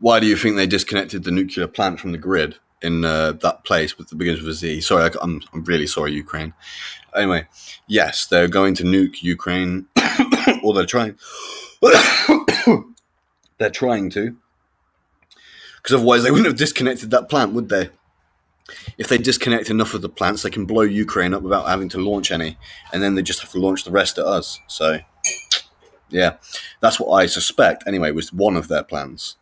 Why do you think they disconnected the nuclear plant from the grid in that place with the begins with a Z? Sorry, I'm really sorry, Ukraine. Anyway, yes, they're going to nuke Ukraine, or they're trying. They're trying to, because otherwise they wouldn't have disconnected that plant, would they? If they disconnect enough of the plants, they can blow Ukraine up without having to launch any, and then they just have to launch the rest at us. So, yeah, that's what I suspect, anyway, was one of their plans.